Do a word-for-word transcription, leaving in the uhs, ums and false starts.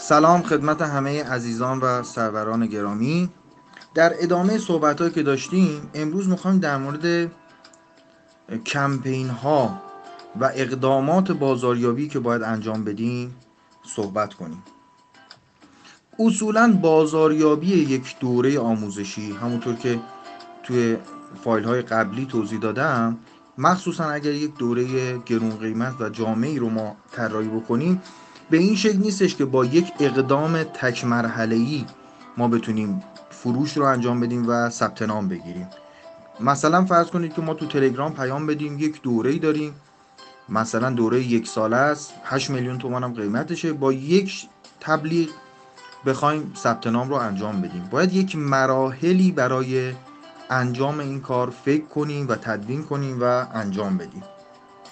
سلام خدمت همه عزیزان و سروران گرامی. در ادامه صحبت‌هایی که داشتیم، امروز می‌خوایم در مورد کمپین‌ها و اقدامات بازاریابی که باید انجام بدیم صحبت کنیم. اصولاً بازاریابی یک دوره آموزشی، همونطور که توی فایل‌های قبلی توضیح دادم، مخصوصاً اگر یک دوره گرون قیمت و جامعی رو ما طراحی بکنیم، به این شکل نیستش که با یک اقدام تک مرحله‌ای ما بتونیم فروش رو انجام بدیم و ثبت نام بگیریم. مثلا فرض کنید که ما تو تلگرام پیام بدیم یک دوره‌ای داریم، مثلا دوره یک ساله است، هشت میلیون تومان هم قیمتشه، با یک تبلیغ بخوایم ثبت نام رو انجام بدیم. باید یک مراحلی برای انجام این کار فکر کنیم و تدوین کنیم و انجام بدیم.